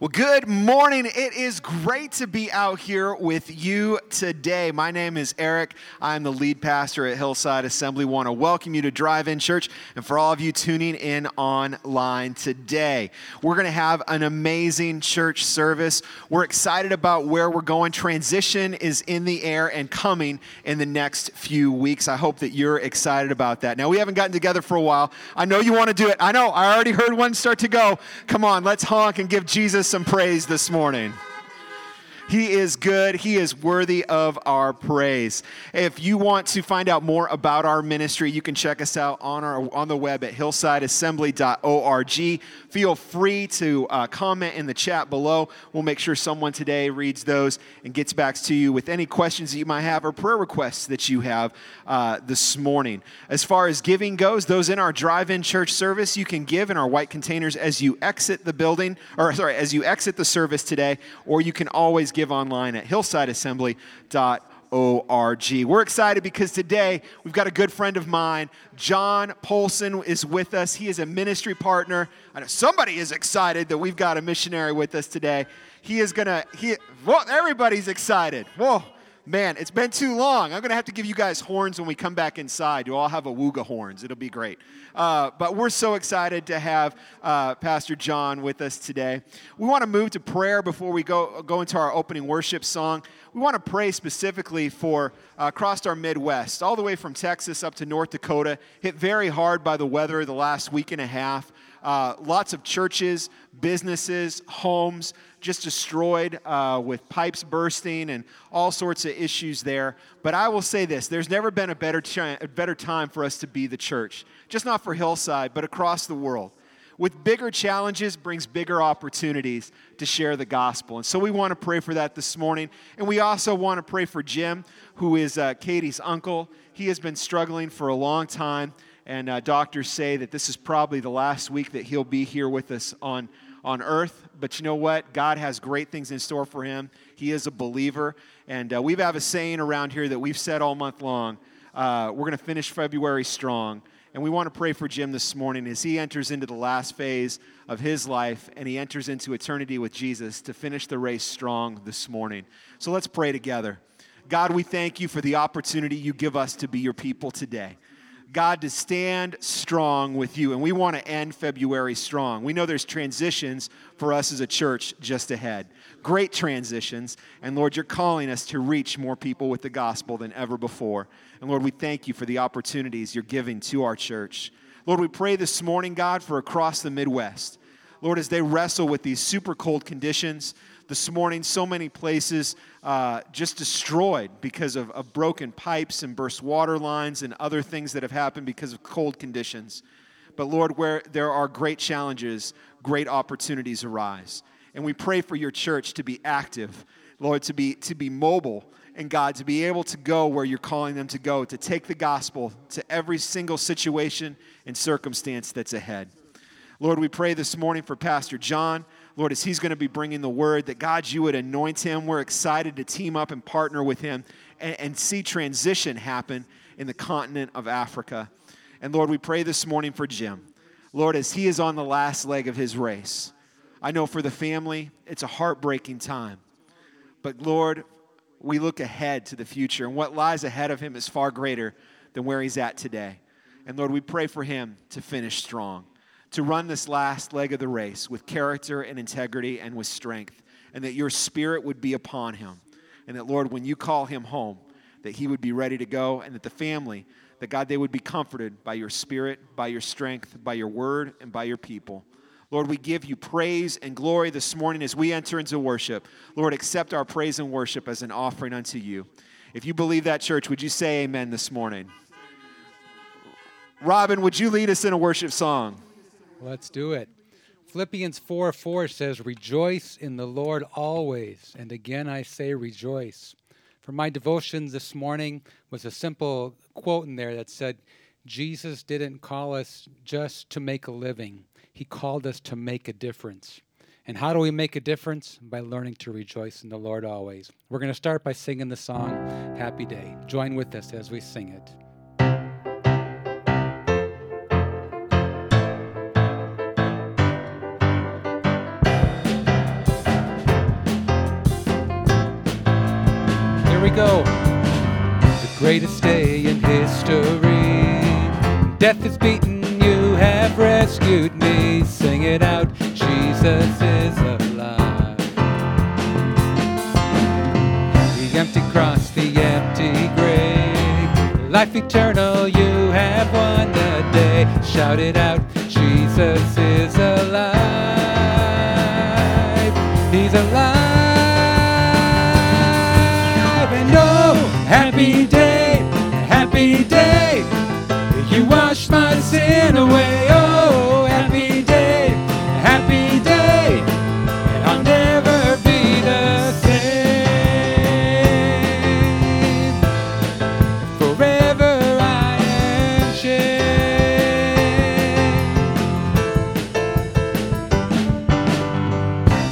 Well, good morning. It is great to be out here with you today. My name is Eric. I'm the lead pastor at Hillside Assembly. I want to welcome you to Drive-In Church and for all of you tuning in online today. We're going to have an amazing church service. We're excited about where we're going. Transition is in the air and coming in the next few weeks. I hope that you're excited about that. Now, we haven't gotten together for a while. I know you want to do it. I know. I already heard one start to go. Come on, let's honk and give Jesus some praise this morning. He is good. He is worthy of our praise. If you want to find out more about our ministry, you can check us out on the web at hillsideassembly.org. Feel free to comment in the chat below. We'll make sure someone today reads those and gets back to you with any questions that you might have or prayer requests that you have this morning. As far as giving goes, those in our drive-in church service, you can give in our white containers as you exit the building, as you exit the service today, or you can always give online at hillsideassembly.org. We're excited because today we've got a good friend of mine. John Polson is with us. He is a ministry partner. I know somebody is excited that we've got a missionary with us today. Everybody's excited. Whoa, man, it's been too long. I'm going to have to give you guys horns when we come back inside. You all have a wooga horns. It'll be great. But we're so excited to have Pastor John with us today. We want to move to prayer before we go into our opening worship song. We want to pray specifically for across our Midwest, all the way from Texas up to North Dakota, hit very hard by the weather the last week and a half. Lots of churches, businesses, homes just destroyed with pipes bursting and all sorts of issues there. But I will say this, there's never been a better time for us to be the church, just not for Hillside, but across the world. With bigger challenges brings bigger opportunities to share the gospel. And so we want to pray for that this morning. And we also want to pray for Jim, who is Katie's uncle. He has been struggling for a long time. And doctors say that this is probably the last week that he'll be here with us on earth. But you know what? God has great things in store for him. He is a believer. And we have a saying around here that we've said all month long. We're going to finish February strong. And we want to pray for Jim this morning as he enters into the last phase of his life and he enters into eternity with Jesus to finish the race strong this morning. So let's pray together. God, we thank you for the opportunity you give us to be your people today. God, to stand strong with you. And we want to end February strong. We know there's transitions for us as a church just ahead. Great transitions. And Lord, you're calling us to reach more people with the gospel than ever before. And Lord, we thank you for the opportunities you're giving to our church. Lord, we pray this morning, God, for across the Midwest. Lord, as they wrestle with these super cold conditions, this morning, so many places just destroyed because of broken pipes and burst water lines and other things that have happened because of cold conditions. But Lord, where there are great challenges, great opportunities arise. And we pray for your church to be active, Lord, to be mobile, and God, to be able to go where you're calling them to go, to take the gospel to every single situation and circumstance that's ahead. Lord, we pray this morning for Pastor John. Lord, as he's going to be bringing the word, that God, you would anoint him. We're excited to team up and partner with him and see transition happen in the continent of Africa. And Lord, we pray this morning for Jim. Lord, as he is on the last leg of his race, I know for the family, it's a heartbreaking time. But Lord, we look ahead to the future, and what lies ahead of him is far greater than where he's at today. And Lord, we pray for him to finish strong, to run this last leg of the race with character and integrity and with strength, and that your spirit would be upon him, and that, Lord, when you call him home, that he would be ready to go, and that the family, that, God, they would be comforted by your spirit, by your strength, by your word, and by your people. Lord, we give you praise and glory this morning as we enter into worship. Lord, accept our praise and worship as an offering unto you. If you believe that, church, would you say amen this morning? Robin, would you lead us in a worship song? Let's do it. Philippians 4:4 says, "Rejoice in the Lord always, and again I say rejoice." For my devotions this morning was a simple quote in there that said, Jesus didn't call us just to make a living. He called us to make a difference. And how do we make a difference? By learning to rejoice in the Lord always. We're going to start by singing the song, Happy Day. Join with us as we sing it. we go. The greatest day in history. Death is beaten, you have rescued me. Sing it out, Jesus is alive. The empty cross, the empty grave. Life eternal, you have won the day. Shout it out, Jesus is alive. He's alive. And oh, happy day, happy day. You washed my sin away. Oh, happy day, happy day. I'll never be the same. Forever I am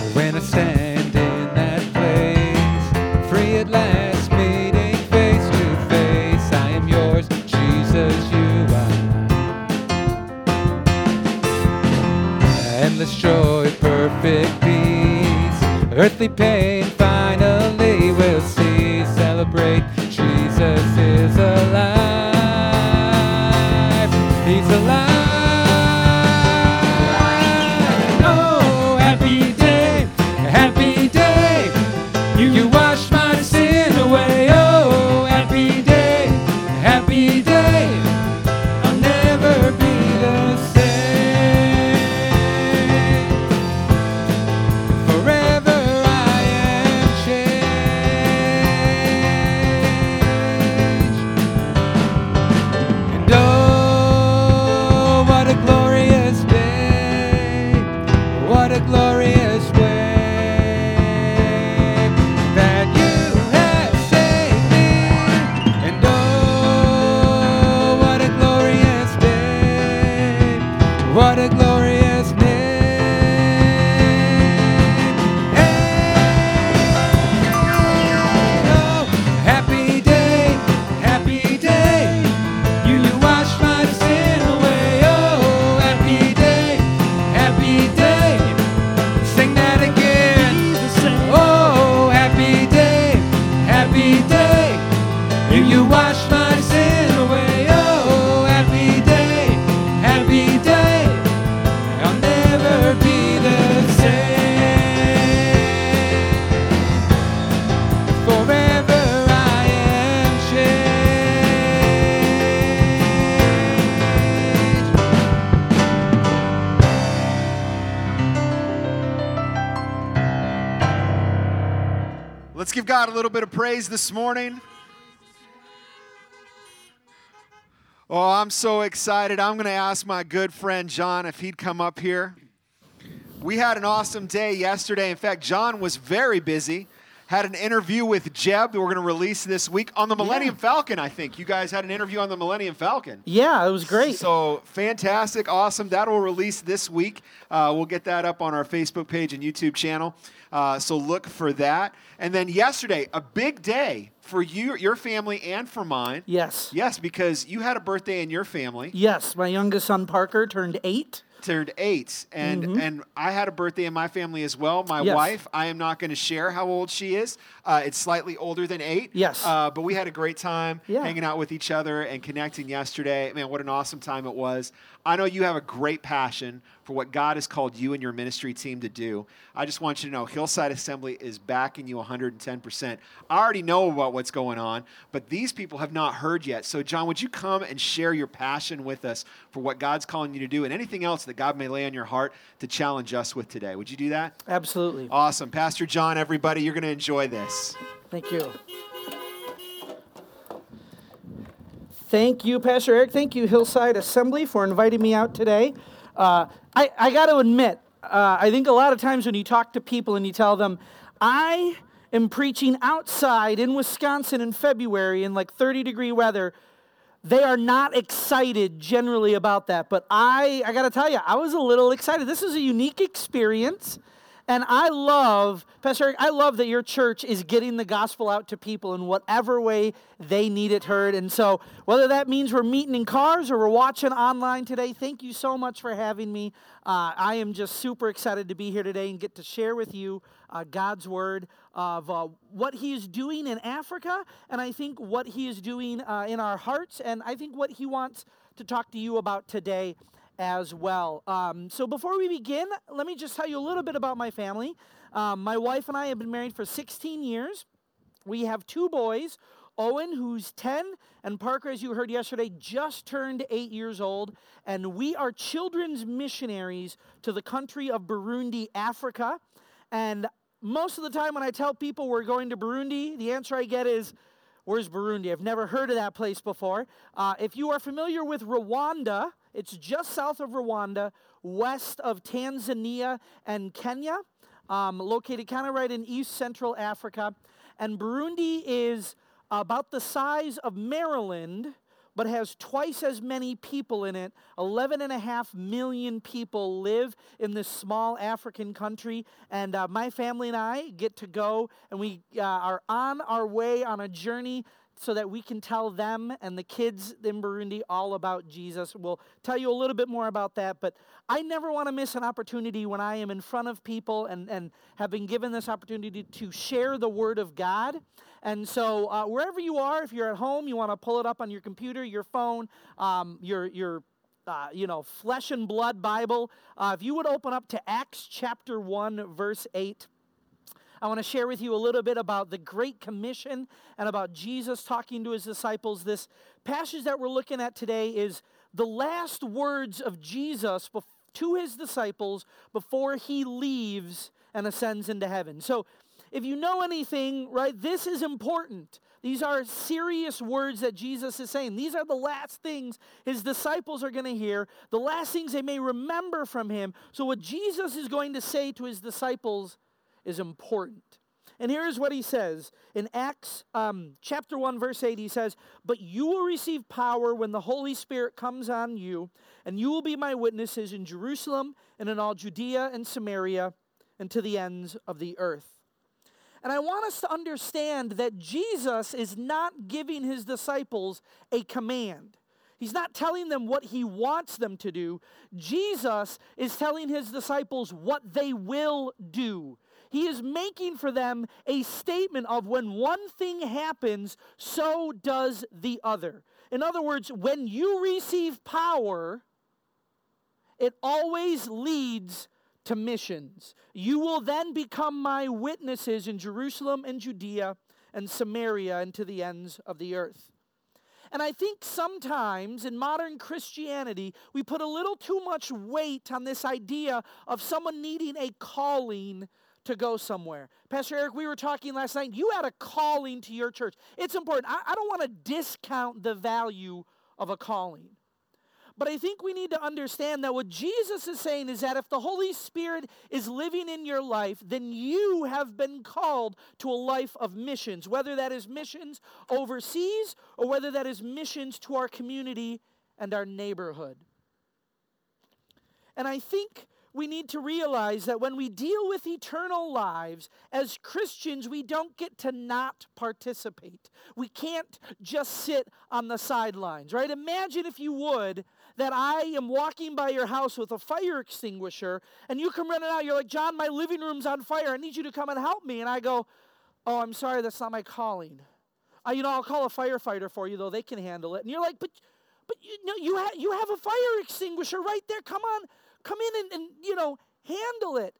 changed. When I stand in that place, free at last, meeting face to face, I am yours, Jesus, you. Endless joy, perfect peace, earthly pain finally we'll see. Celebrate, Jesus is alive. He's alive. Oh, happy day, happy day. You washed my sin away. Oh, happy day, happy day. I'll never be the same. God, a little bit of praise this morning. Oh, I'm so excited. I'm going to ask my good friend John if he'd come up here. We had an awesome day yesterday. In fact, John was very busy. Had an interview with Jeb that we're going to release this week on the Millennium Falcon, I think. You guys had an interview on the Millennium Falcon. Yeah, it was great. So fantastic, awesome. That will release this week. We'll get that up on our Facebook page and YouTube channel. So look for that. And then yesterday, a big day for you, your family, and for mine. Yes. Yes, because you had a birthday in your family. Yes, my youngest son, Parker, turned eight, and and I had a birthday in my family as well. My wife, I am not going to share how old she is. It's slightly older than 8. Yes. But we had a great time hanging out with each other and connecting yesterday. Man, what an awesome time it was. I know you have a great passion for what God has called you and your ministry team to do. I just want you to know Hillside Assembly is backing you 110%. I already know about what's going on, but these people have not heard yet. So, John, would you come and share your passion with us for what God's calling you to do and anything else that God may lay on your heart to challenge us with today? Would you do that? Absolutely. Awesome. Pastor John, everybody, you're going to enjoy this. Thank you. Thank you, Pastor Eric. Thank you, Hillside Assembly, for inviting me out today. I got to admit, I think a lot of times when you talk to people and you tell them, I am preaching outside in Wisconsin in February in like 30-degree weather, they are not excited generally about that. But I got to tell you, I was a little excited. This is a unique experience. And I love, Pastor Eric, I love that your church is getting the gospel out to people in whatever way they need it heard. And so whether that means we're meeting in cars or we're watching online today, thank you so much for having me. I am just super excited to be here today and get to share with you God's word of what he is doing in Africa, and I think what he is doing in our hearts, and I think what he wants to talk to you about today as well. So before we begin, let me just tell you a little bit about my family. My wife and I have been married for 16 years. We have two boys, Owen, who's 10, and Parker, as you heard yesterday, just turned 8 years old. And we are children's missionaries to the country of Burundi, Africa. And most of the time when I tell people we're going to Burundi, the answer I get is, where's Burundi? I've never heard of that place before. If you are familiar with Rwanda, it's just south of Rwanda, west of Tanzania and Kenya, located kind of right in East Central Africa. And Burundi is about the size of Maryland, but has twice as many people in it. 11.5 million people live in this small African country. And my family and I get to go, and we are on our way on a journey so that we can tell them and the kids in Burundi all about Jesus. We'll tell you a little bit more about that, but I never want to miss an opportunity when I am in front of people and have been given this opportunity to share the Word of God. And so wherever you are, if you're at home, you want to pull it up on your computer, your phone, your flesh and blood Bible. If you would open up to Acts chapter 1, verse 8. I want to share with you a little bit about the Great Commission and about Jesus talking to his disciples. This passage that we're looking at today is the last words of Jesus to his disciples before he leaves and ascends into heaven. So if you know anything, right, this is important. These are serious words that Jesus is saying. These are the last things his disciples are going to hear, the last things they may remember from him. So what Jesus is going to say to his disciples is important. And here is what he says. In Acts chapter 1, verse 8, he says, "But you will receive power when the Holy Spirit comes on you, and you will be my witnesses in Jerusalem and in all Judea and Samaria and to the ends of the earth." And I want us to understand that Jesus is not giving his disciples a command. He's not telling them what he wants them to do. Jesus is telling his disciples what they will do. He is making for them a statement of when one thing happens, so does the other. In other words, when you receive power, it always leads to missions. You will then become my witnesses in Jerusalem and Judea and Samaria and to the ends of the earth. And I think sometimes in modern Christianity, we put a little too much weight on this idea of someone needing a calling to go somewhere. Pastor Eric, we were talking last night. You had a calling to your church. It's important. I don't want to discount the value of a calling. But I think we need to understand that what Jesus is saying is that if the Holy Spirit is living in your life, then you have been called to a life of missions, whether that is missions overseas or whether that is missions to our community and our neighborhood. And I think we need to realize that when we deal with eternal lives, as Christians, we don't get to not participate. We can't just sit on the sidelines, right? Imagine, if you would, that I am walking by your house with a fire extinguisher, and you come running out. You're like, "John, my living room's on fire. I need you to come and help me." And I go, "Oh, I'm sorry, that's not my calling. I'll call a firefighter for you, though. They can handle it." And you're like, but you have a fire extinguisher right there. Come on. Come in and handle it."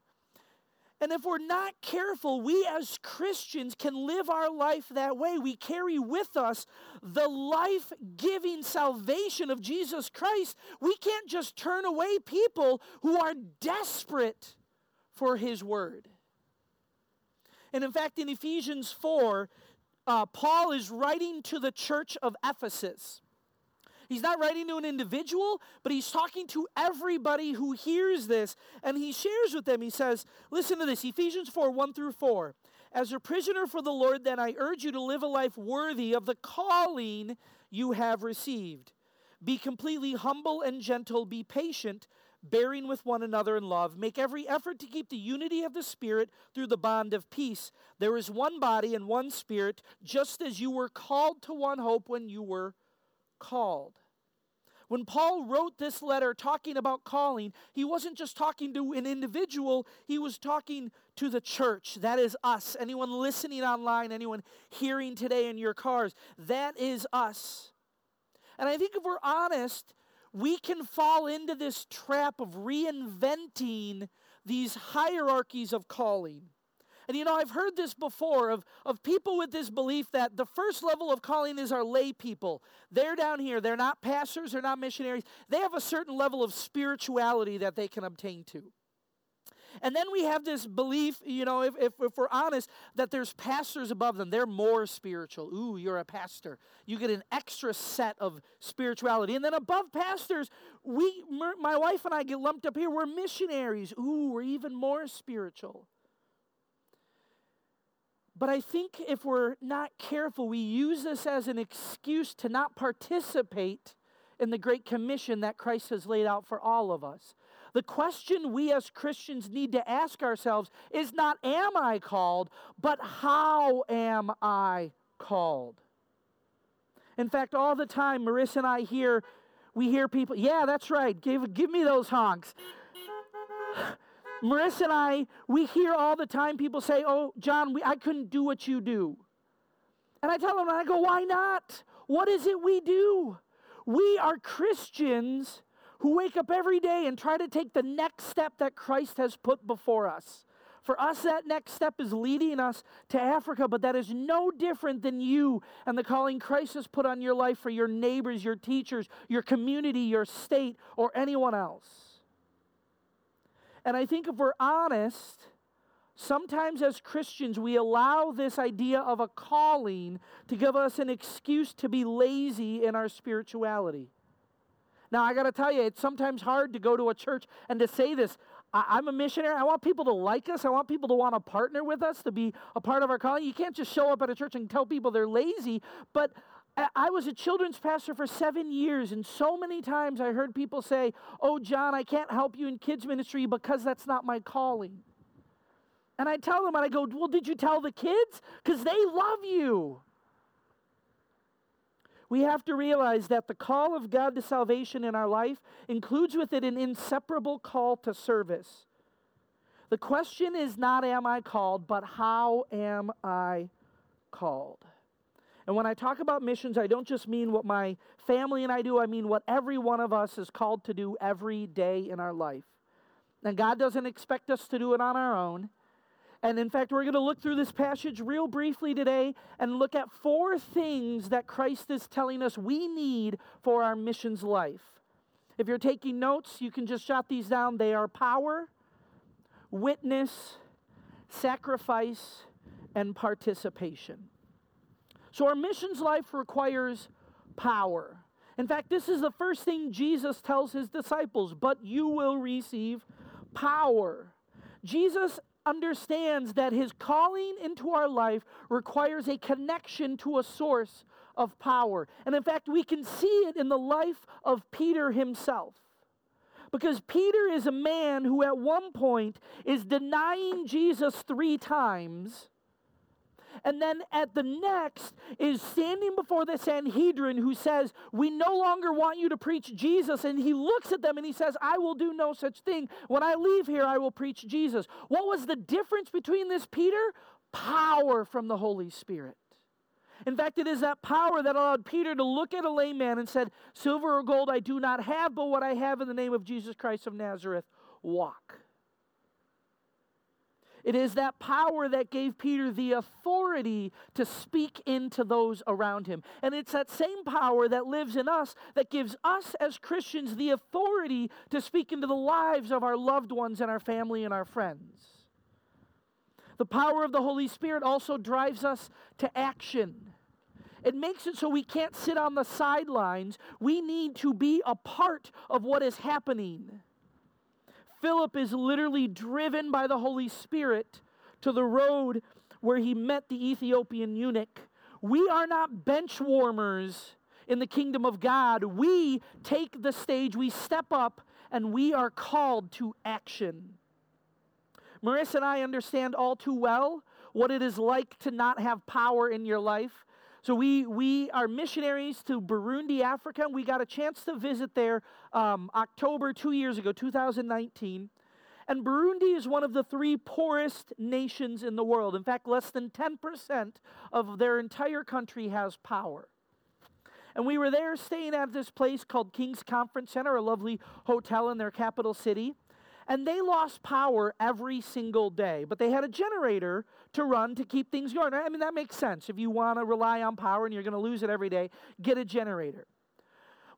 And if we're not careful, we as Christians can live our life that way. We carry with us the life-giving salvation of Jesus Christ. We can't just turn away people who are desperate for his word. And in fact, in Ephesians 4, Paul is writing to the church of Ephesus. He's not writing to an individual, but he's talking to everybody who hears this, and he shares with them. He says, listen to this, Ephesians 4, 1 through 4. "As a prisoner for the Lord, then I urge you to live a life worthy of the calling you have received. Be completely humble and gentle. Be patient, bearing with one another in love. Make every effort to keep the unity of the Spirit through the bond of peace. There is one body and one Spirit, just as you were called to one hope when you were called. When Paul wrote this letter talking about calling, he wasn't just talking to an individual, he was talking to the church. That is us. Anyone listening online, anyone hearing today in your cars, that is us. And I think if we're honest, we can fall into this trap of reinventing these hierarchies of calling. And you know, I've heard this before of people with this belief that the first level of calling is our lay people. They're down here. They're not pastors. They're not missionaries. They have a certain level of spirituality that they can obtain to. And then we have this belief, you know, if we're honest, that there's pastors above them. They're more spiritual. Ooh, you're a pastor. You get an extra set of spirituality. And then above pastors, my wife and I get lumped up here. We're missionaries. Ooh, we're even more spiritual. But I think if we're not careful, we use this as an excuse to not participate in the Great Commission that Christ has laid out for all of us. The question we as Christians need to ask ourselves is not, am I called, but how am I called? In fact, all the time, Marissa and I hear people, yeah, that's right, give me those honks. Marissa and we hear all the time people say, oh, John, I couldn't do what you do. And I tell them, and I go, why not? What is it we do? We are Christians who wake up every day and try to take the next step that Christ has put before us. For us, that next step is leading us to Africa, but that is no different than you and the calling Christ has put on your life for your neighbors, your teachers, your community, your state, or anyone else. And I think if we're honest, sometimes as Christians, we allow this idea of a calling to give us an excuse to be lazy in our spirituality. Now, I got to tell you, it's sometimes hard to go to a church and to say this, I'm a missionary. I want people to like us. I want people to want to partner with us, to be a part of our calling. You can't just show up at a church and tell people they're lazy. But I was a children's pastor for 7 years, and so many times I heard people say, oh, John, I can't help you in kids ministry because that's not my calling. And I tell them, and I go, well, did you tell the kids? Because they love you. We have to realize that the call of God to salvation in our life includes with it an inseparable call to service. The question is not, am I called, but how am I called? And when I talk about missions, I don't just mean what my family and I do. I mean what every one of us is called to do every day in our life. And God doesn't expect us to do it on our own. And in fact, we're going to look through this passage real briefly today and look at 4 things that Christ is telling us we need for our missions life. If you're taking notes, you can just jot these down. They are power, witness, sacrifice, and participation. So our missions life requires power. In fact, this is the first thing Jesus tells his disciples, but you will receive power. Jesus understands that his calling into our life requires a connection to a source of power. And in fact, we can see it in the life of Peter himself. Because Peter is a man who at one point is denying Jesus 3 times. And then at the next is standing before the Sanhedrin who says, we no longer want you to preach Jesus. And he looks at them and he says, I will do no such thing. When I leave here, I will preach Jesus. What was the difference between this, Peter? Power from the Holy Spirit. In fact, it is that power that allowed Peter to look at a lame man and said, silver or gold I do not have, but what I have in the name of Jesus Christ of Nazareth, walk. It is that power that gave Peter the authority to speak into those around him. And it's that same power that lives in us that gives us as Christians the authority to speak into the lives of our loved ones and our family and our friends. The power of the Holy Spirit also drives us to action. It makes it so we can't sit on the sidelines. We need to be a part of what is happening. Philip is literally driven by the Holy Spirit to the road where he met the Ethiopian eunuch. We are not bench warmers in the kingdom of God. We take the stage, we step up, and we are called to action. Marissa and I understand all too well what it is like to not have power in your life. So we are missionaries to Burundi, Africa. We got a chance to visit there October 2 years ago, 2019. And Burundi is one of the three poorest nations in the world. In fact, less than 10% of their entire country has power. And we were there staying at this place called King's Conference Center, a lovely hotel in their capital city. And they lost power every single day. But they had a generator to run to keep things going. I mean, that makes sense. If you want to rely on power and you're going to lose it every day, get a generator.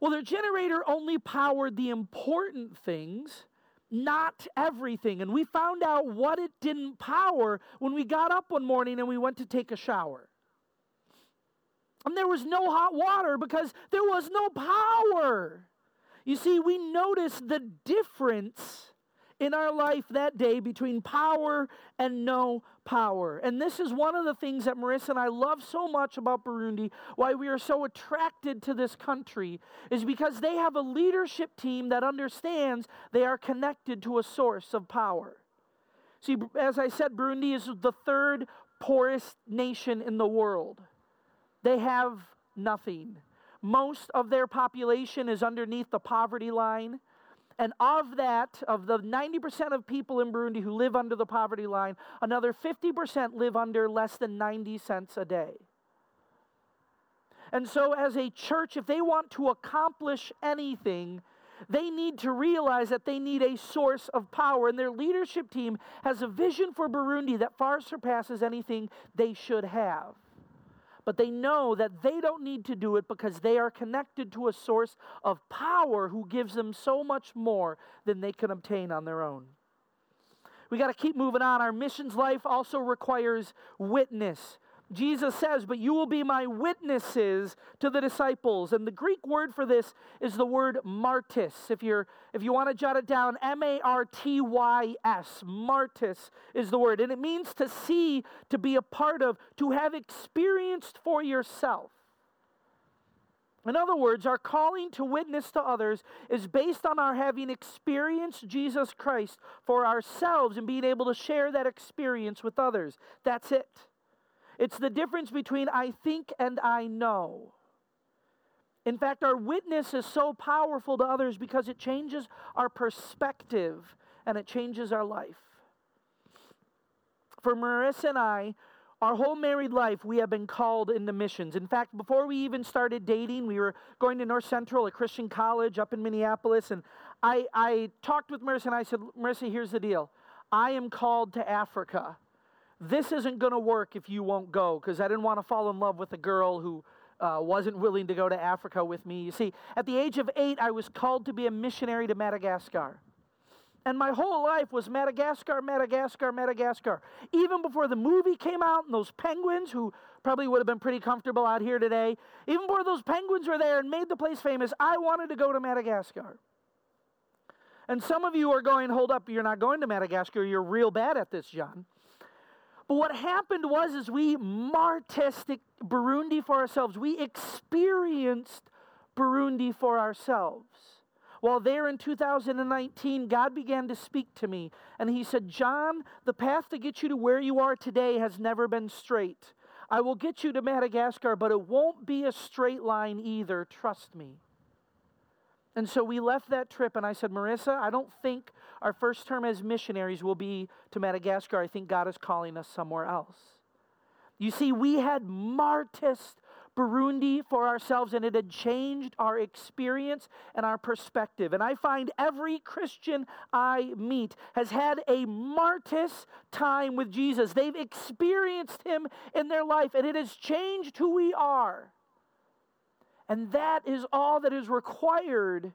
Well, their generator only powered the important things, not everything. And we found out what it didn't power when we got up one morning and we went to take a shower. And there was no hot water because there was no power. You see, we noticed the difference in our life that day between power and no power. And this is one of the things that Marissa and I love so much about Burundi, why we are so attracted to this country, is because they have a leadership team that understands they are connected to a source of power. See, as I said, Burundi is the third poorest nation in the world. They have nothing. Most of their population is underneath the poverty line. And of that, of the 90% of people in Burundi who live under the poverty line, another 50% live under less than 90 cents a day. And so as a church, if they want to accomplish anything, they need to realize that they need a source of power. And their leadership team has a vision for Burundi that far surpasses anything they should have. But they know that they don't need to do it because they are connected to a source of power who gives them so much more than they can obtain on their own. We got to keep moving on. Our missions life also requires witness. Jesus says, "But you will be my witnesses to the disciples." And the Greek word for this is the word martys. If you want to jot it down, martys, martys is the word. And it means to see, to be a part of, to have experienced for yourself. In other words, our calling to witness to others is based on our having experienced Jesus Christ for ourselves and being able to share that experience with others. That's it. It's the difference between I think and I know. In fact, our witness is so powerful to others because it changes our perspective and it changes our life. For Marissa and I, our whole married life, we have been called into missions. In fact, before we even started dating, we were going to North Central, a Christian college up in Minneapolis, and I talked with Marissa and I said, "Marissa, here's the deal. I am called to Africa. This isn't going to work if you won't go," because I didn't want to fall in love with a girl who wasn't willing to go to Africa with me. You see, at the age of 8, I was called to be a missionary to Madagascar. And my whole life was Madagascar, Madagascar, Madagascar. Even before the movie came out and those penguins, who probably would have been pretty comfortable out here today, even before those penguins were there and made the place famous, I wanted to go to Madagascar. And some of you are going, "Hold up, you're not going to Madagascar. You're real bad at this, John." But what happened was is we martistic Burundi for ourselves. We experienced Burundi for ourselves. While there in 2019, God began to speak to me. And he said, "John, the path to get you to where you are today has never been straight. I will get you to Madagascar, but it won't be a straight line either. Trust me." And so we left that trip, and I said, "Marissa, I don't think our first term as missionaries will be to Madagascar. I think God is calling us somewhere else." You see, we had martyrs Burundi for ourselves, and it had changed our experience and our perspective. And I find every Christian I meet has had a martyr's time with Jesus. They've experienced him in their life, and it has changed who we are. And that is all that is required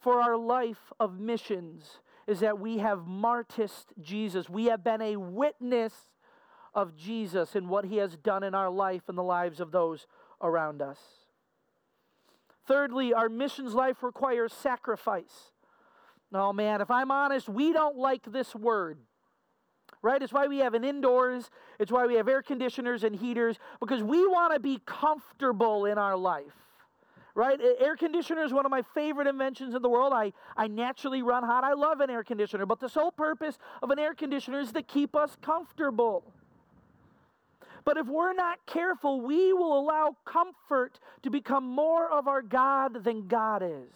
for our life of missions, is that we have martyred Jesus. We have been a witness of Jesus and what he has done in our life and the lives of those around us. Thirdly, our missions life requires sacrifice. Oh man, if I'm honest, we don't like this word. Right? It's why we have an indoors. It's why we have air conditioners and heaters, because we want to be comfortable in our life. right? Air conditioner is one of my favorite inventions in the world. I naturally run hot. I love an air conditioner. But the sole purpose of an air conditioner is to keep us comfortable. But if we're not careful, we will allow comfort to become more of our God than God is.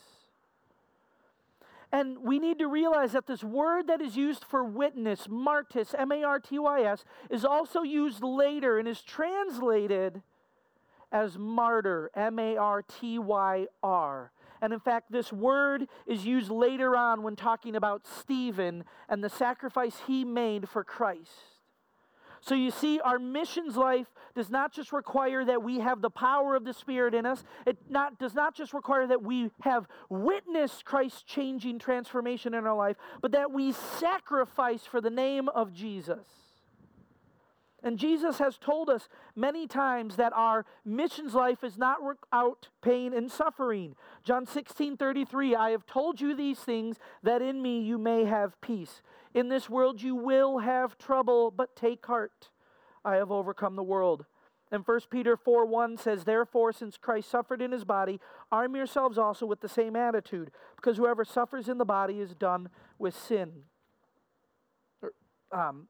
And we need to realize that this word that is used for witness, martys, M-A-R-T-Y-S, is also used later and is translated as martyr, M-A-R-T-Y-R. And in fact, this word is used later on when talking about Stephen and the sacrifice he made for Christ. So you see, our missions life does not just require that we have the power of the Spirit in us. It does not just require that we have witnessed Christ's changing transformation in our life, but that we sacrifice for the name of Jesus. And Jesus has told us many times that our missions life is not without pain and suffering. John 16:33, I have told you these things that in me you may have peace. In this world you will have trouble, but take heart. I have overcome the world. And 1 Peter 4:1 says, therefore, since Christ suffered in his body, arm yourselves also with the same attitude, because whoever suffers in the body is done with sin.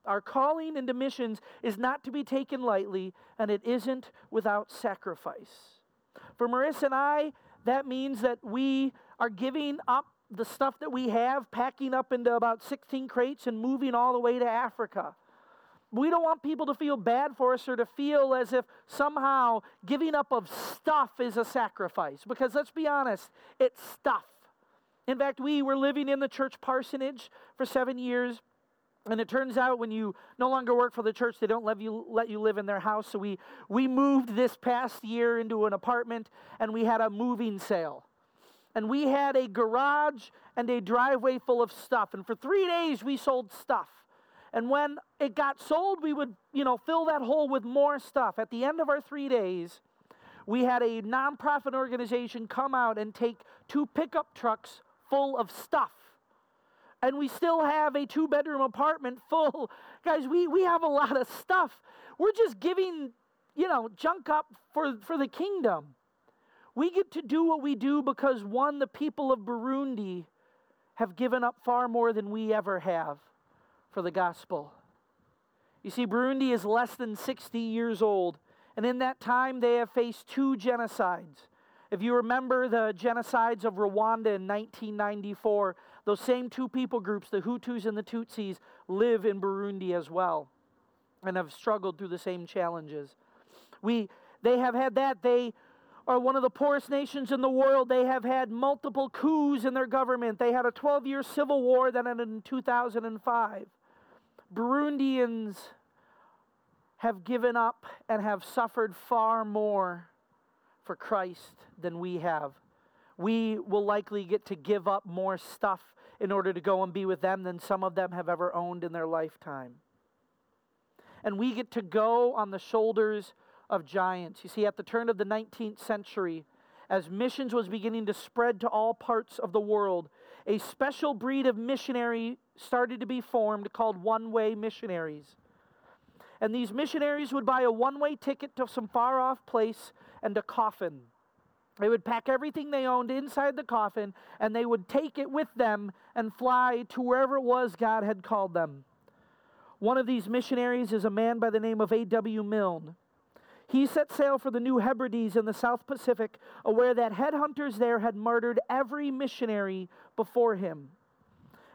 Our calling into missions is not to be taken lightly, and it isn't without sacrifice. For Marissa and I, that means that we are giving up the stuff that we have, packing up into about 16 crates and moving all the way to Africa. We don't want people to feel bad for us or to feel as if somehow giving up of stuff is a sacrifice. Because let's be honest, it's stuff. In fact, we were living in the church parsonage for 7 years. And it turns out when you no longer work for the church, they don't let you live in their house. So we moved this past year into an apartment, and we had a moving sale. And we had a garage and a driveway full of stuff. And for 3 days, we sold stuff. And when it got sold, we would, fill that hole with more stuff. At the end of our 3 days, we had a nonprofit organization come out and take 2 pickup trucks full of stuff. And we still have a 2-bedroom apartment full. Guys, we have a lot of stuff. We're just giving, junk up for the kingdom. We get to do what we do because, one, the people of Burundi have given up far more than we ever have for the gospel. You see, Burundi is less than 60 years old, and in that time they have faced 2 genocides. If you remember the genocides of Rwanda in 1994, those same 2 people groups, the Hutus and the Tutsis, live in Burundi as well and have struggled through the same challenges. They have had that. They are one of the poorest nations in the world. They have had multiple coups in their government. They had a 12-year civil war that ended in 2005. Burundians have given up and have suffered far more for Christ than we have. We will likely get to give up more stuff in order to go and be with them than some of them have ever owned in their lifetime. And we get to go on the shoulders of giants. You see, at the turn of the 19th century, as missions was beginning to spread to all parts of the world, a special breed of missionary started to be formed called one-way missionaries. And these missionaries would buy a one-way ticket to some far-off place and a coffin. They would pack everything they owned inside the coffin, and they would take it with them and fly to wherever it was God had called them. One of these missionaries is a man by the name of A.W. Milne. He set sail for the New Hebrides in the South Pacific, aware that headhunters there had murdered every missionary before him.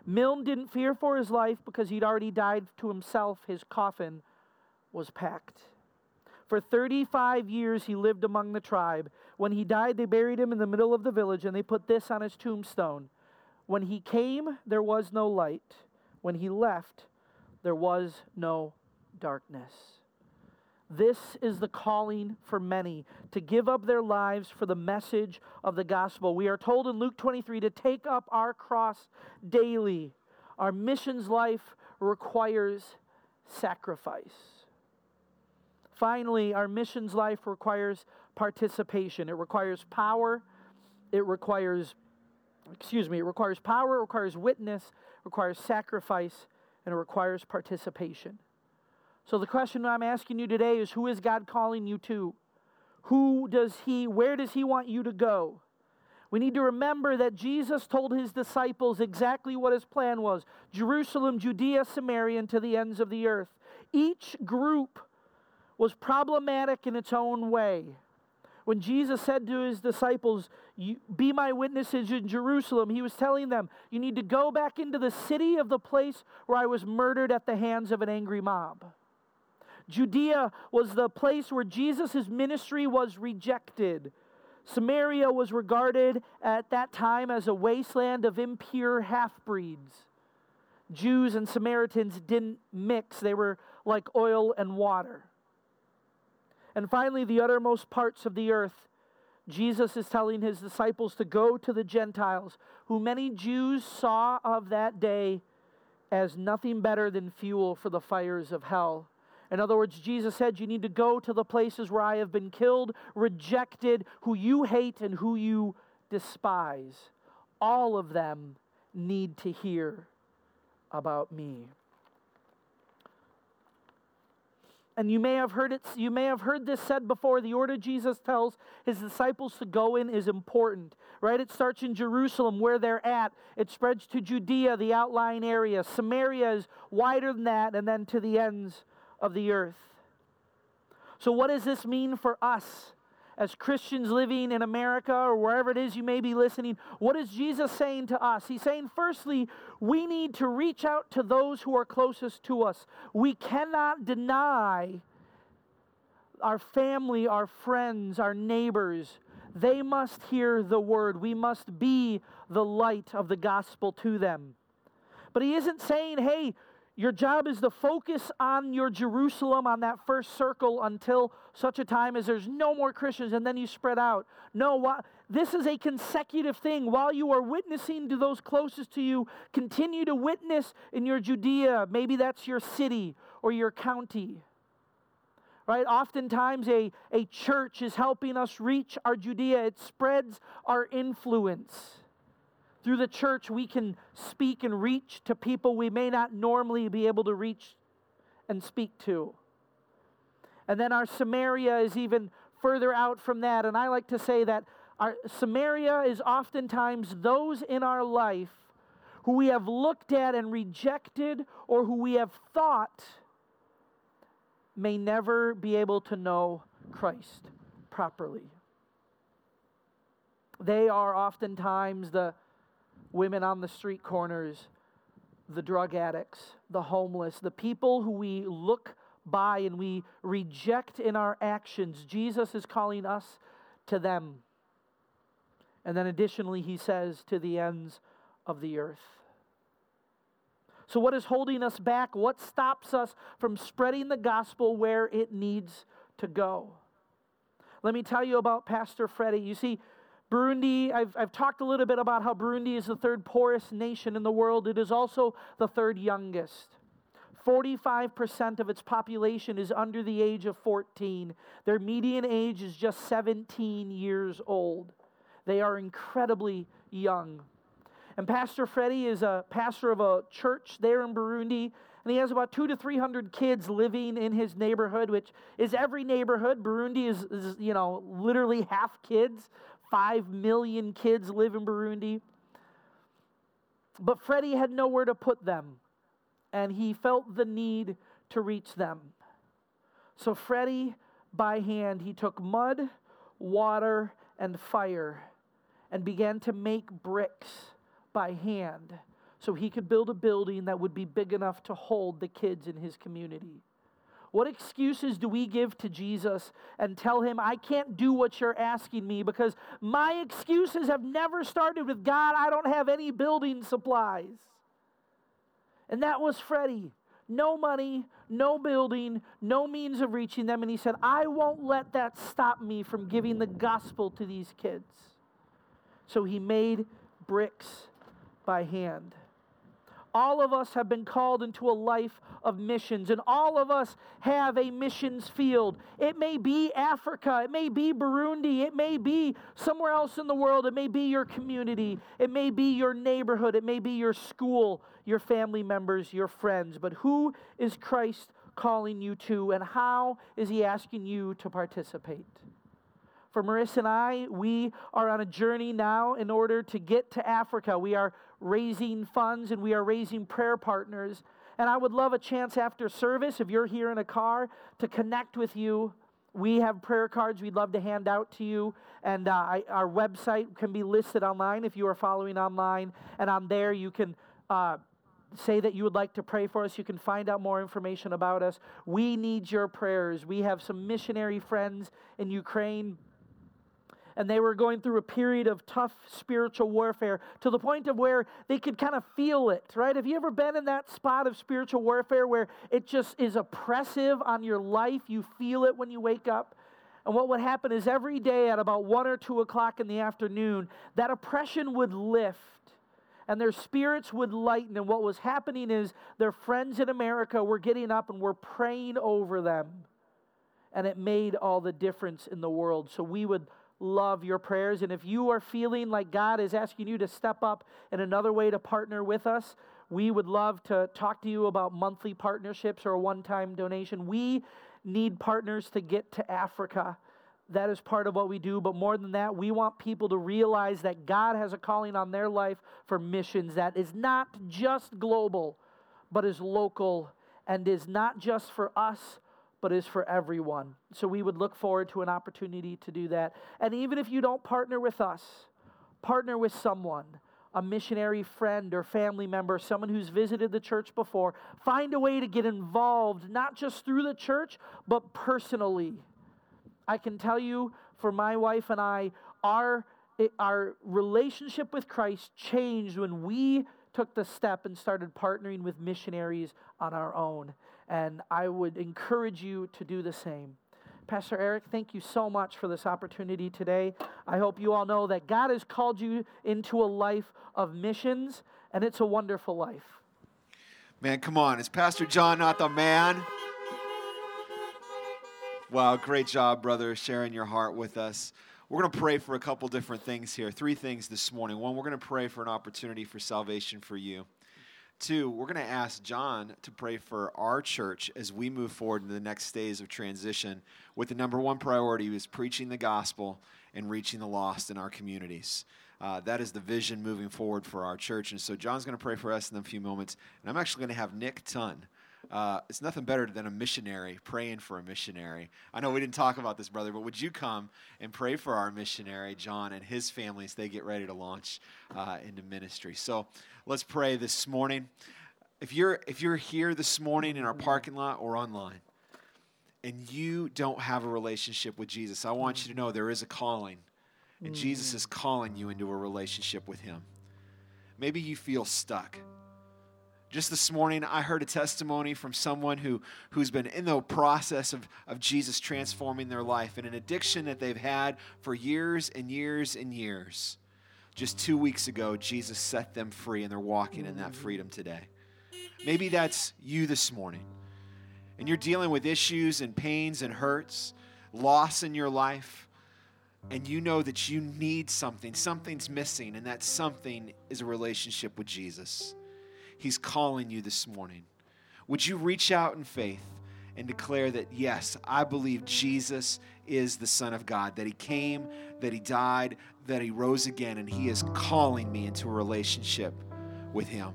Milne didn't fear for his life because he'd already died to himself. His coffin was packed. For 35 years he lived among the tribe. When he died, they buried him in the middle of the village, and they put this on his tombstone. When he came, there was no light. When he left, there was no darkness. This is the calling for many, to give up their lives for the message of the gospel. We are told in Luke 23 to take up our cross daily. Our missions life requires sacrifice. Finally, our missions life requires participation. It requires power. It requires power, it requires witness, it requires sacrifice, and it requires participation. So the question I'm asking you today is, who is God calling you to? Where does he want you to go? We need to remember that Jesus told his disciples exactly what his plan was. Jerusalem, Judea, Samaria, and to the ends of the earth. Each group was problematic in its own way. When Jesus said to his disciples, be my witnesses in Jerusalem, he was telling them, you need to go back into the city of the place where I was murdered at the hands of an angry mob. Judea was the place where Jesus' ministry was rejected. Samaria was regarded at that time as a wasteland of impure half-breeds. Jews and Samaritans didn't mix. They were like oil and water. And finally, the uttermost parts of the earth, Jesus is telling his disciples to go to the Gentiles, who many Jews saw of that day as nothing better than fuel for the fires of hell. In other words, Jesus said, you need to go to the places where I have been killed, rejected, who you hate and who you despise. All of them need to hear about me. And you may have heard this said before. The order Jesus tells his disciples to go in is important, right? It starts in Jerusalem, where they're at. It spreads to Judea, the outlying area. Samaria is wider than that, and then to the ends of the earth. So what does this mean for us as Christians living in America or wherever it is you may be listening? What is Jesus saying to us? He's saying, firstly, we need to reach out to those who are closest to us. We cannot deny our family, our friends, our neighbors. They must hear the word. We must be the light of the gospel to them. But he isn't saying, hey, your job is to focus on your Jerusalem, on that first circle, until such a time as there's no more Christians, and then you spread out. No, this is a consecutive thing. While you are witnessing to those closest to you, continue to witness in your Judea. Maybe that's your city or your county. Right? Oftentimes a church is helping us reach our Judea. It spreads our influence. Through the church, we can speak and reach to people we may not normally be able to reach and speak to. And then our Samaria is even further out from that. And I like to say that our Samaria is oftentimes those in our life who we have looked at and rejected, or who we have thought may never be able to know Christ properly. They are oftentimes the women on the street corners, the drug addicts, the homeless, the people who we look by and we reject in our actions. Jesus is calling us to them. And then additionally, he says, to the ends of the earth. So what is holding us back? What stops us from spreading the gospel where it needs to go? Let me tell you about Pastor Freddie. You see, Burundi, I've talked a little bit about how Burundi is the third poorest nation in the world. It is also the third youngest. 45% of its population is under the age of 14. Their median age is just 17 years old. They are incredibly young. And Pastor Freddie is a pastor of a church there in Burundi, and he has about 200 to 300 kids living in his neighborhood, which is every neighborhood. Burundi is literally half kids. 5 million kids live in Burundi. But Freddie had nowhere to put them, and he felt the need to reach them. So Freddie, by hand, he took mud, water, and fire, and began to make bricks by hand so he could build a building that would be big enough to hold the kids in his community. What excuses do we give to Jesus and tell him, I can't do what you're asking me because my excuses have never started with, God, I don't have any building supplies. And that was Freddie. No money, no building, no means of reaching them. And he said, I won't let that stop me from giving the gospel to these kids. So he made bricks by hand. All of us have been called into a life of missions, and all of us have a missions field. It may be Africa, it may be Burundi, it may be somewhere else in the world, it may be your community, it may be your neighborhood, it may be your school, your family members, your friends. But who is Christ calling you to, and how is he asking you to participate? For Marissa and I, we are on a journey now in order to get to Africa. We are raising funds and we are raising prayer partners. And I would love a chance after service, if you're here in a car, to connect with you. We have prayer cards we'd love to hand out to you. And our website can be listed online if you are following online. And on there you can say that you would like to pray for us. You can find out more information about us. We need your prayers. We have some missionary friends in Ukraine, and they were going through a period of tough spiritual warfare to the point of where they could kind of feel it, right? Have you ever been in that spot of spiritual warfare where it just is oppressive on your life? You feel it when you wake up. And what would happen is every day at about 1 or 2 o'clock in the afternoon, that oppression would lift, and their spirits would lighten. And what was happening is their friends in America were getting up and were praying over them. And it made all the difference in the world. So we would love your prayers. And if you are feeling like God is asking you to step up in another way to partner with us, we would love to talk to you about monthly partnerships or a one-time donation. We need partners to get to Africa. That is part of what we do, but more than that, we want people to realize that God has a calling on their life for missions that is not just global, but is local, and is not just for us, but is for everyone. So we would look forward to an opportunity to do that. And even if you don't partner with us, partner with someone, a missionary friend or family member, someone who's visited the church before. Find a way to get involved, not just through the church, but personally. I can tell you, for my wife and I, our relationship with Christ changed when we took the step and started partnering with missionaries on our own. And I would encourage you to do the same. Pastor Eric, thank you so much for this opportunity today. I hope you all know that God has called you into a life of missions, and it's a wonderful life. Man, come on. Is Pastor John not the man? Wow, great job, brother, sharing your heart with us. We're going to pray for a couple different things here, 3 things this morning. 1, we're going to pray for an opportunity for salvation for you. 2, we're going to ask John to pray for our church as we move forward into the next phase of transition with the number 1 priority is preaching the gospel and reaching the lost in our communities. That is the vision moving forward for our church. And so John's going to pray for us in a few moments. And I'm actually going to have Nick Tun. It's nothing better than a missionary praying for a missionary. I know we didn't talk about this, brother, but would you come and pray for our missionary, John, and his family as they get ready to launch into ministry? So let's pray this morning. If you're here this morning in our parking lot or online, and you don't have a relationship with Jesus, I want you to know there is a calling, and Jesus is calling you into a relationship with him. Maybe you feel stuck. Just this morning, I heard a testimony from someone who's been in the process of Jesus transforming their life and an addiction that they've had for years and years and years. Just 2 weeks ago, Jesus set them free, and they're walking in that freedom today. Maybe that's you this morning, and you're dealing with issues and pains and hurts, loss in your life, and you know that you need something. Something's missing, and that something is a relationship with Jesus. He's calling you this morning. Would you reach out in faith and declare that, yes, I believe Jesus is the Son of God, that he came, that he died, that he rose again, and he is calling me into a relationship with him.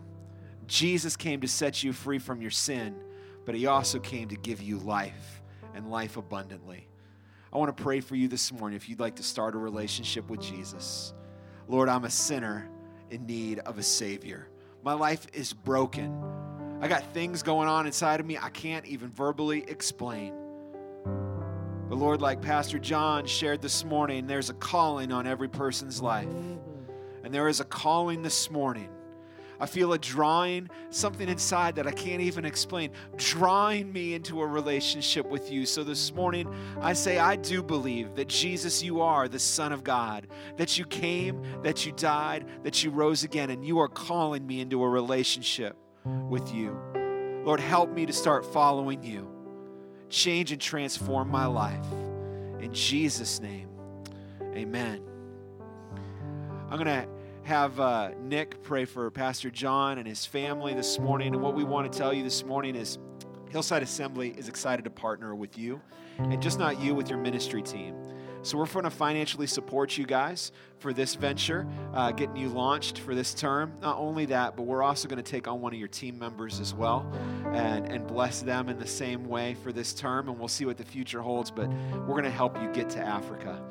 Jesus came to set you free from your sin, but he also came to give you life and life abundantly. I want to pray for you this morning if you'd like to start a relationship with Jesus. Lord, I'm a sinner in need of a Savior. My life is broken. I got things going on inside of me I can't even verbally explain. But Lord, like Pastor John shared this morning, there's a calling on every person's life. And there is a calling this morning. I feel a drawing, something inside that I can't even explain, drawing me into a relationship with you. So this morning, I say, I do believe that Jesus, you are the Son of God, that you came, that you died, that you rose again, and you are calling me into a relationship with you. Lord, help me to start following you. Change and transform my life. In Jesus' name, amen. I'm going to have Nick pray for Pastor John and his family this morning. And what we want to tell you this morning is Hillside Assembly is excited to partner with you, and just not you, with your ministry team. So we're going to financially support you guys for this venture, getting you launched for this term. Not only that, but we're also going to take on one of your team members as well and bless them in the same way for this term. And we'll see what the future holds, but we're going to help you get to Africa.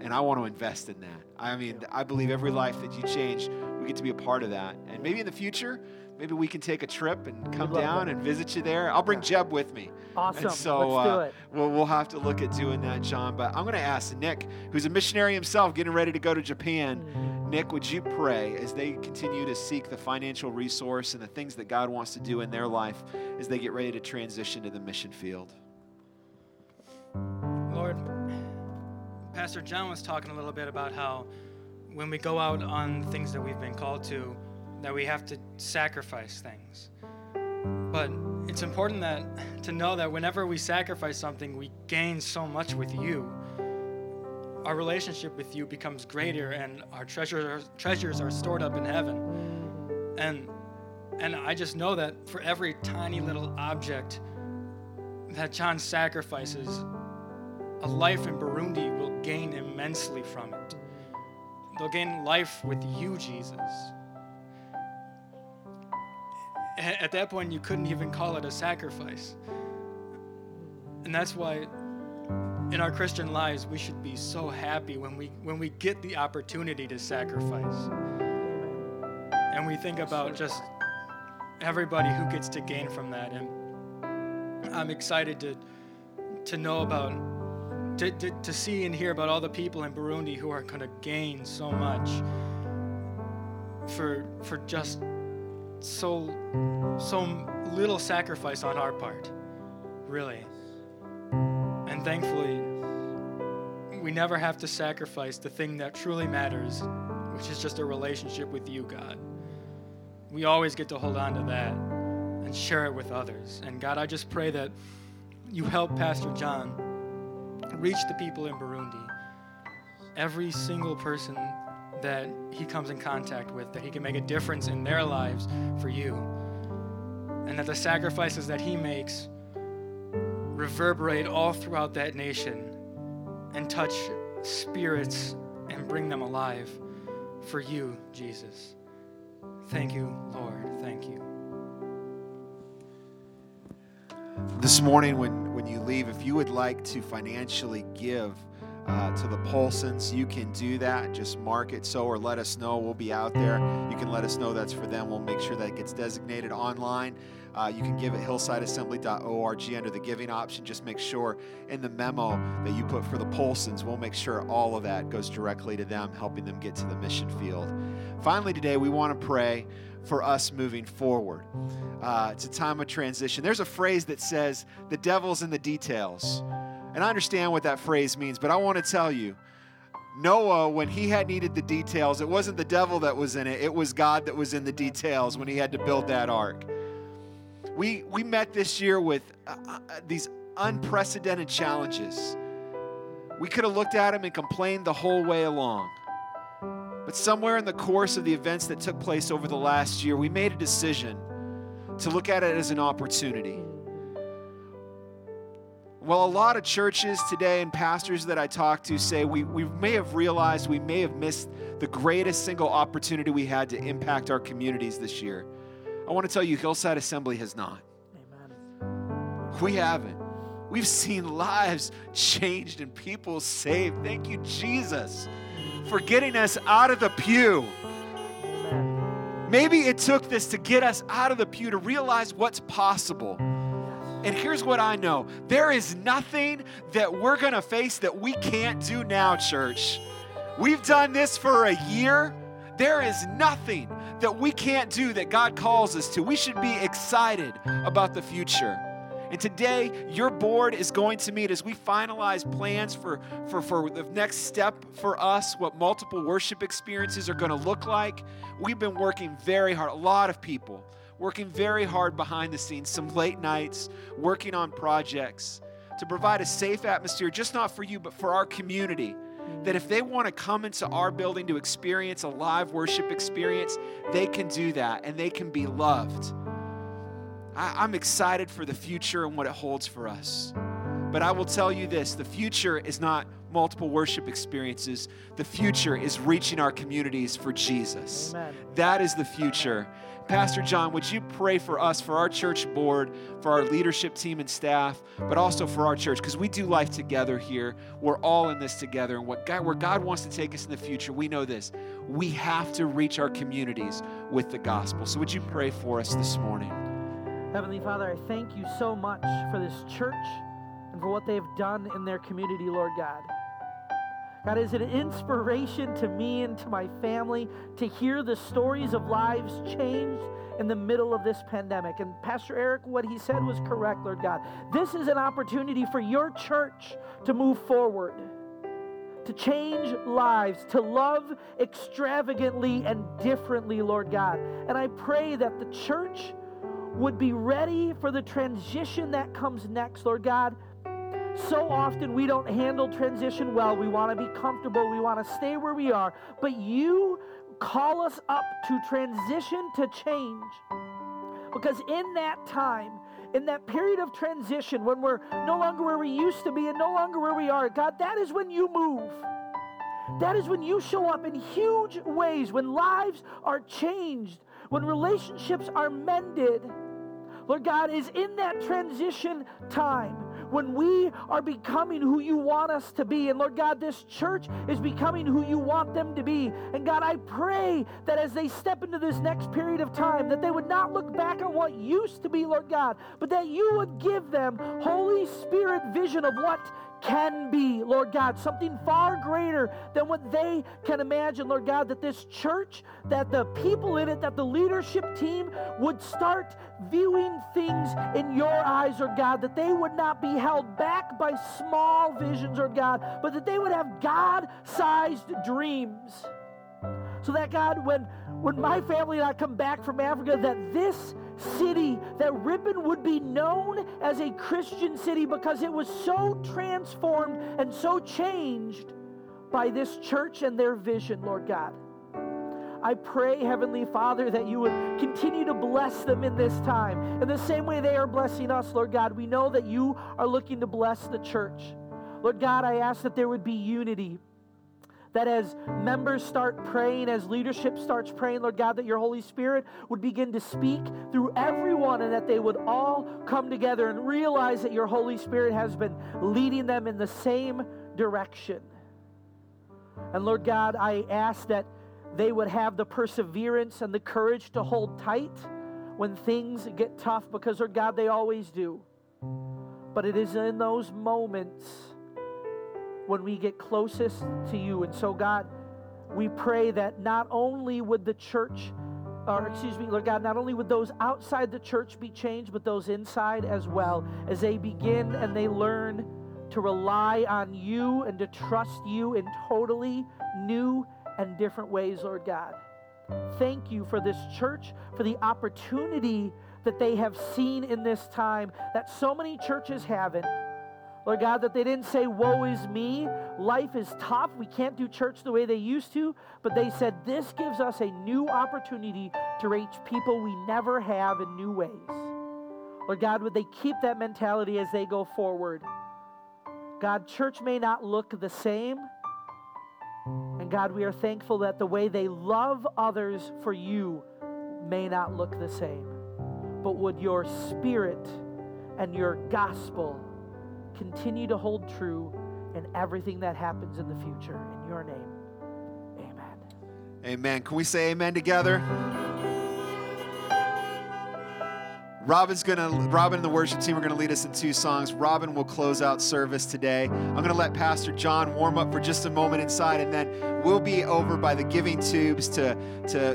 And I want to invest in that. I mean, I believe every life that you change, we get to be a part of that. And maybe in the future, maybe we can take a trip and come down and visit you there. I'll bring Jeb with me. Awesome. And so, let's do it. We'll have to look at doing that, John. But I'm going to ask Nick, who's a missionary himself, getting ready to go to Japan. Mm-hmm. Nick, would you pray as they continue to seek the financial resource and the things that God wants to do in their life as they get ready to transition to the mission field? Lord, Pastor John was talking a little bit about how when we go out on things that we've been called to, that we have to sacrifice things. But it's important to know that whenever we sacrifice something, we gain so much with you. Our relationship with you becomes greater, and our treasures are stored up in heaven. And I just know that for every tiny little object that John sacrifices, a life in Burundi will gain immensely from it. They'll gain life with you, Jesus. At that point, you couldn't even call it a sacrifice. And that's why in our Christian lives, we should be so happy when we get the opportunity to sacrifice. And we think about just everybody who gets to gain from that. And I'm excited to know about to see and hear about all the people in Burundi who are going to gain so much for just so little sacrifice on our part, really. And thankfully, we never have to sacrifice the thing that truly matters, which is just a relationship with you, God. We always get to hold on to that and share it with others. And God, I just pray that you help Pastor John reach the people in Burundi, every single person that he comes in contact with, that he can make a difference in their lives for you, and that the sacrifices that he makes reverberate all throughout that nation and touch spirits and bring them alive for you, Jesus. Thank you, Lord. Thank you. This morning, when you leave, if you would like to financially give to the Polsons, you can do that. Just mark it so, or let us know. We'll be out there. You can let us know that's for them. We'll make sure that it gets designated online. You can give at hillsideassembly.org under the giving option. Just make sure in the memo that you put for the Polsons, we'll make sure all of that goes directly to them, helping them get to the mission field. Finally, today, we want to pray for us moving forward. It's a time of transition. There's a phrase that says, the devil's in the details. And I understand what that phrase means, but I want to tell you, Noah, when he had needed the details, it wasn't the devil that was in it. It was God that was in the details when he had to build that ark. We met this year with these unprecedented challenges. We could have looked at them and complained the whole way along. But somewhere in the course of the events that took place over the last year, we made a decision to look at it as an opportunity. Well, a lot of churches today and pastors that I talk to say we may have realized we may have missed the greatest single opportunity we had to impact our communities this year. I want to tell you, Hillside Assembly has not. Amen. We haven't. We've seen lives changed and people saved. Thank you, Jesus, for getting us out of the pew. Amen. Maybe it took this to get us out of the pew to realize what's possible. And here's what I know. There is nothing that we're going to face that we can't do now, church. We've done this for a year. There is nothing that we can't do that God calls us to. We should be excited about the future. And today, your board is going to meet as we finalize plans for the next step for us, what multiple worship experiences are going to look like. We've been working very hard, a lot of people, working very hard behind the scenes, some late nights, working on projects to provide a safe atmosphere, just not for you, but for our community, that if they want to come into our building to experience a live worship experience, they can do that and they can be loved. I'm excited for the future and what it holds for us. But I will tell you this, the future is not multiple worship experiences. The future is reaching our communities for Jesus. Amen. That is the future. Pastor John, would you pray for us, for our church board, for our leadership team and staff, but also for our church, because we do life together here. We're all in this together. And where God wants to take us in the future, we know this. We have to reach our communities with the gospel. So would you pray for us this morning? Heavenly Father, I thank you so much for this church and for what they've done in their community, Lord God. God, is it an inspiration to me and to my family to hear the stories of lives changed in the middle of this pandemic? And Pastor Eric, what he said was correct, Lord God. This is an opportunity for your church to move forward, to change lives, to love extravagantly and differently, Lord God. And I pray that the church would be ready for the transition that comes next, Lord God. So often we don't handle transition well. We want to be comfortable. We want to stay where we are. But you call us up to transition to change. Because in that time, in that period of transition, when we're no longer where we used to be and no longer where we are, God, that is when you move. That is when you show up in huge ways, when lives are changed, when relationships are mended. Lord God, is in that transition time when we are becoming who you want us to be. And Lord God, this church is becoming who you want them to be. And God, I pray that as they step into this next period of time, that they would not look back on what used to be, Lord God, but that you would give them Holy Spirit vision of what can be, Lord God, something far greater than what they can imagine, Lord God, that this church, that the people in it, that the leadership team would start viewing things in your eyes, Lord God, that they would not be held back by small visions, Lord God, but that they would have God-sized dreams. So that, God, when my family and I come back from Africa, that this city, that Ripon would be known as a Christian city because it was so transformed and so changed by this church and their vision, Lord God. I pray, Heavenly Father, that you would continue to bless them in this time. In the same way they are blessing us, Lord God, we know that you are looking to bless the church. Lord God, I ask that there would be unity, that as members start praying, as leadership starts praying, Lord God, that your Holy Spirit would begin to speak through everyone and that they would all come together and realize that your Holy Spirit has been leading them in the same direction. And Lord God, I ask that they would have the perseverance and the courage to hold tight when things get tough, because Lord God, they always do. But it is in those moments when we get closest to you. And so, God, we pray that not only would the church, Lord God, not only would those outside the church be changed, but those inside as well, as they begin and they learn to rely on you and to trust you in totally new and different ways, Lord God. Thank you for this church, for the opportunity that they have seen in this time that so many churches haven't. Lord God, that they didn't say, woe is me, life is tough, we can't do church the way they used to, but they said, this gives us a new opportunity to reach people we never have in new ways. Lord God, would they keep that mentality as they go forward? God, church may not look the same, and God, we are thankful that the way they love others for you may not look the same, but would your Spirit and your gospel continue to hold true in everything that happens in the future. In your name, amen. Amen. Can we say amen together? Robin and the worship team are going to lead us in two songs. Robin will close out service today. I'm going to let Pastor John warm up for just a moment inside, and then we'll be over by the giving tubes to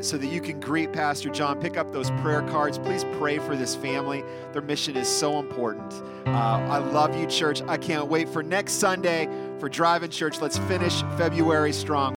so that you can greet Pastor John. Pick up those prayer cards. Please pray for this family. Their mission is so important. I love you, church. I can't wait for next Sunday for Drive-In Church. Let's finish February strong.